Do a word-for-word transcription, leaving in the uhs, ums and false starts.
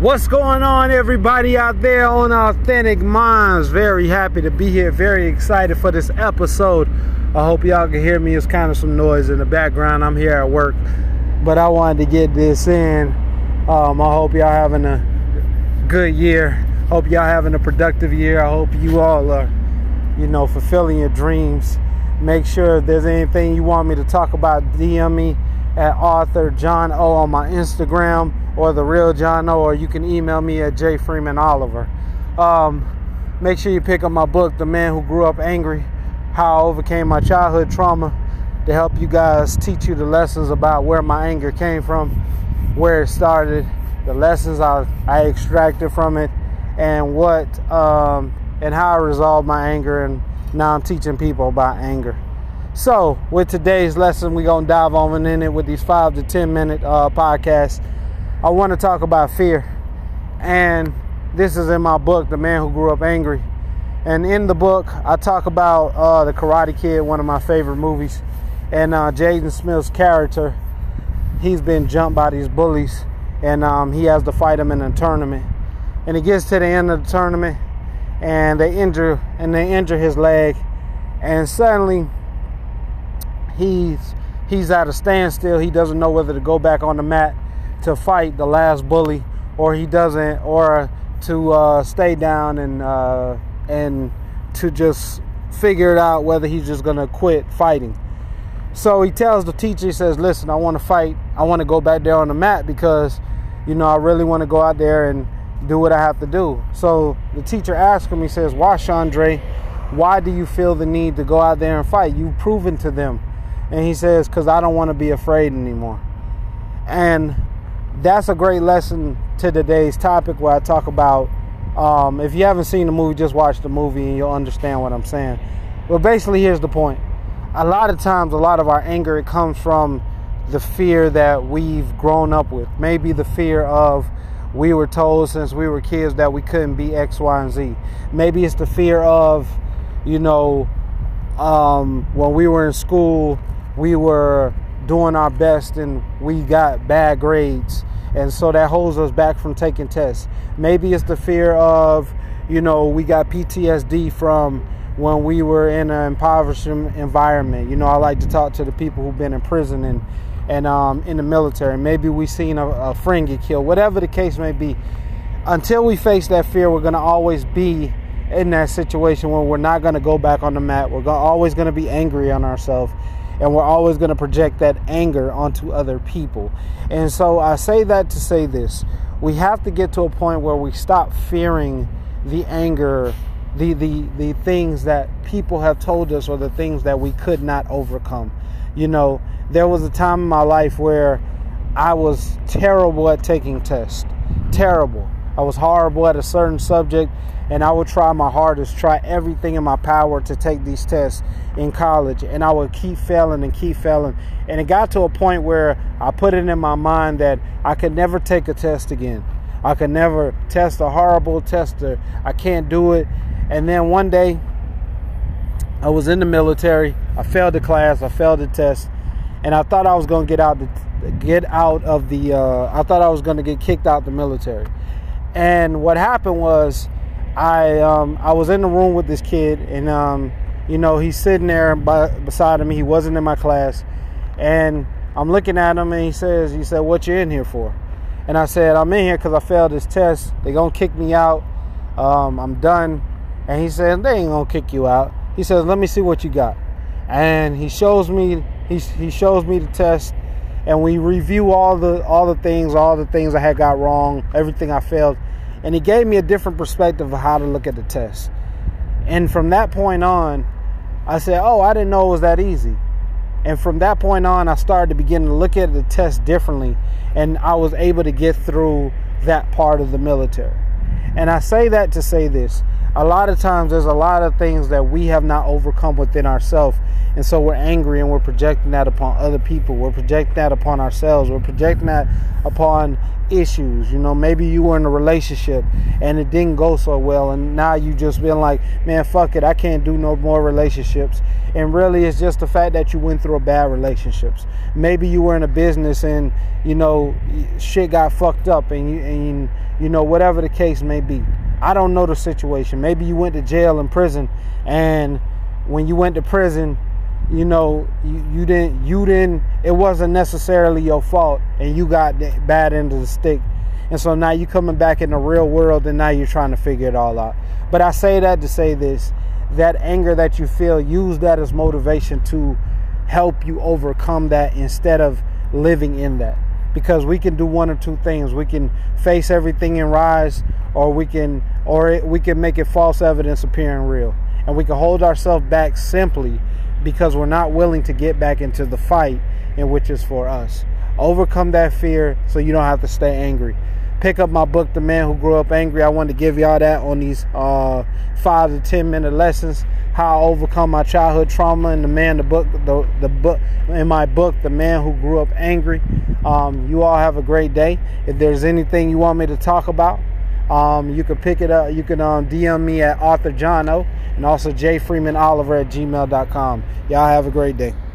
What's going on, everybody out there on Authentic Minds? Very happy to be here, very excited for this episode. I hope y'all can hear me. It's kind of some noise in the background. I'm here at work, but I wanted to get this in. Um, I hope y'all having a good year. Hope y'all having a productive year. I hope you all are, you know, fulfilling your dreams. Make sure if there's anything you want me to talk about, D M me at Author John O on my Instagram, or The Real John O, or you can email me at J Freeman Oliver. Um, make sure you pick up my book, The Man Who Grew Up Angry, How I Overcame My Childhood Trauma, to help you guys, teach you the lessons about where my anger came from, where it started, the lessons I, I extracted from it, and what um, and how I resolved my anger, and now I'm teaching people about anger. So with today's lesson, we're going to dive on in it with these five to ten minute uh, podcasts. I want to talk about fear, and this is in my book, The Man Who Grew Up Angry. And in the book, I talk about uh, The Karate Kid, one of my favorite movies, and uh, Jaden Smith's character. He's been jumped by these bullies, and um, he has to fight them in a tournament. And he gets to the end of the tournament, and they injure and they injure his leg, and suddenly he's he's at a standstill. He doesn't know whether to go back on the mat to fight the last bully, or he doesn't, or to uh, stay down and uh, and to just figure it out whether he's just gonna quit fighting. So he tells the teacher, he says, "Listen, I want to fight. I want to go back there on the mat because, you know, I really want to go out there and do what I have to do." So the teacher asks him, he says, "Why, Chandre? Why do you feel the need to go out there and fight? You've proven to them." And he says, "Because I don't want to be afraid anymore." And that's a great lesson to today's topic, where I talk about, um, if you haven't seen the movie, just watch the movie and you'll understand what I'm saying. Well, basically, here's the point. A lot of times, a lot of our anger, it comes from the fear that we've grown up with. Maybe the fear of, we were told since we were kids that we couldn't be X, Y, and Z. Maybe it's the fear of, you know, um, when we were in school, we were doing our best and we got bad grades, and so that holds us back from taking tests. Maybe it's the fear of, you know, we got P T S D from when we were in an impoverished environment. You know, I like to talk to the people who've been in prison and, and um, in the military. Maybe we've seen a, a friend get killed. Whatever the case may be, until we face that fear, we're going to always be in that situation where we're not going to go back on the mat. We're gonna, always going to be angry on ourselves. And we're always going to project that anger onto other people. And so I say that to say this. We have to get to a point where we stop fearing the anger, the, the, the things that people have told us, or the things that we could not overcome. You know, there was a time in my life where I was terrible at taking tests. Terrible. I was horrible at a certain subject, and I would try my hardest, try everything in my power to take these tests in college, and I would keep failing and keep failing. And it got to a point where I put it in my mind that I could never take a test again. I could never test a horrible tester. I can't do it. And then one day, I was in the military. I failed the class. I failed the test, and I thought I was going to get out the get out of the. Uh, I thought I was going to get kicked out the military. And what happened was, I um, I was in the room with this kid, and um, you know, he's sitting there by, beside me. He wasn't in my class, and I'm looking at him, and he says, he said, "What you in here for?" And I said, "I'm in here because I failed this test. They gonna kick me out. Um, I'm done." And he said, "They ain't gonna kick you out." He says, "Let me see what you got." And he shows me he he shows me the test. And we review all the all the things, all the things I had got wrong, everything I failed. And he gave me a different perspective of how to look at the test. And from that point on, I said, "Oh, I didn't know it was that easy." And from that point on, I started to begin to look at the test differently. And I was able to get through that part of the military. And I say that to say this. A lot of times there's a lot of things that we have not overcome within ourselves. And so we're angry, and we're projecting that upon other people. We're projecting that upon ourselves. We're projecting that upon issues. You know, maybe you were in a relationship and it didn't go so well, and now you just been like, "Man, fuck it. I can't do no more relationships." And really it's just the fact that you went through a bad relationships. Maybe you were in a business and, you know, shit got fucked up, and you, and you know, whatever the case may be. I don't know the situation. Maybe you went to jail and prison, and when you went to prison, you know, you, you didn't, you didn't, it wasn't necessarily your fault, and you got the bad end of the stick. And so now you're coming back in the real world, and now you're trying to figure it all out. But I say that to say this, that anger that you feel, use that as motivation to help you overcome that instead of living in that. Because we can do one or two things. We can face everything and rise, or we can or it, we can make it false evidence appearing real. And we can hold ourselves back simply because we're not willing to get back into the fight, in which is for us. Overcome that fear so you don't have to stay angry. Pick up my book, The Man Who Grew Up Angry. I wanted to give y'all that on these uh, five to ten minute lessons. How I overcome my childhood trauma, and the man, the book, the the book in my book, The Man Who Grew Up Angry. Um, you all have a great day. If there's anything you want me to talk about, um, you can pick it up. You can um, D M me at Author Jono, and also J Freeman Oliver at gmail dot com. Y'all have a great day.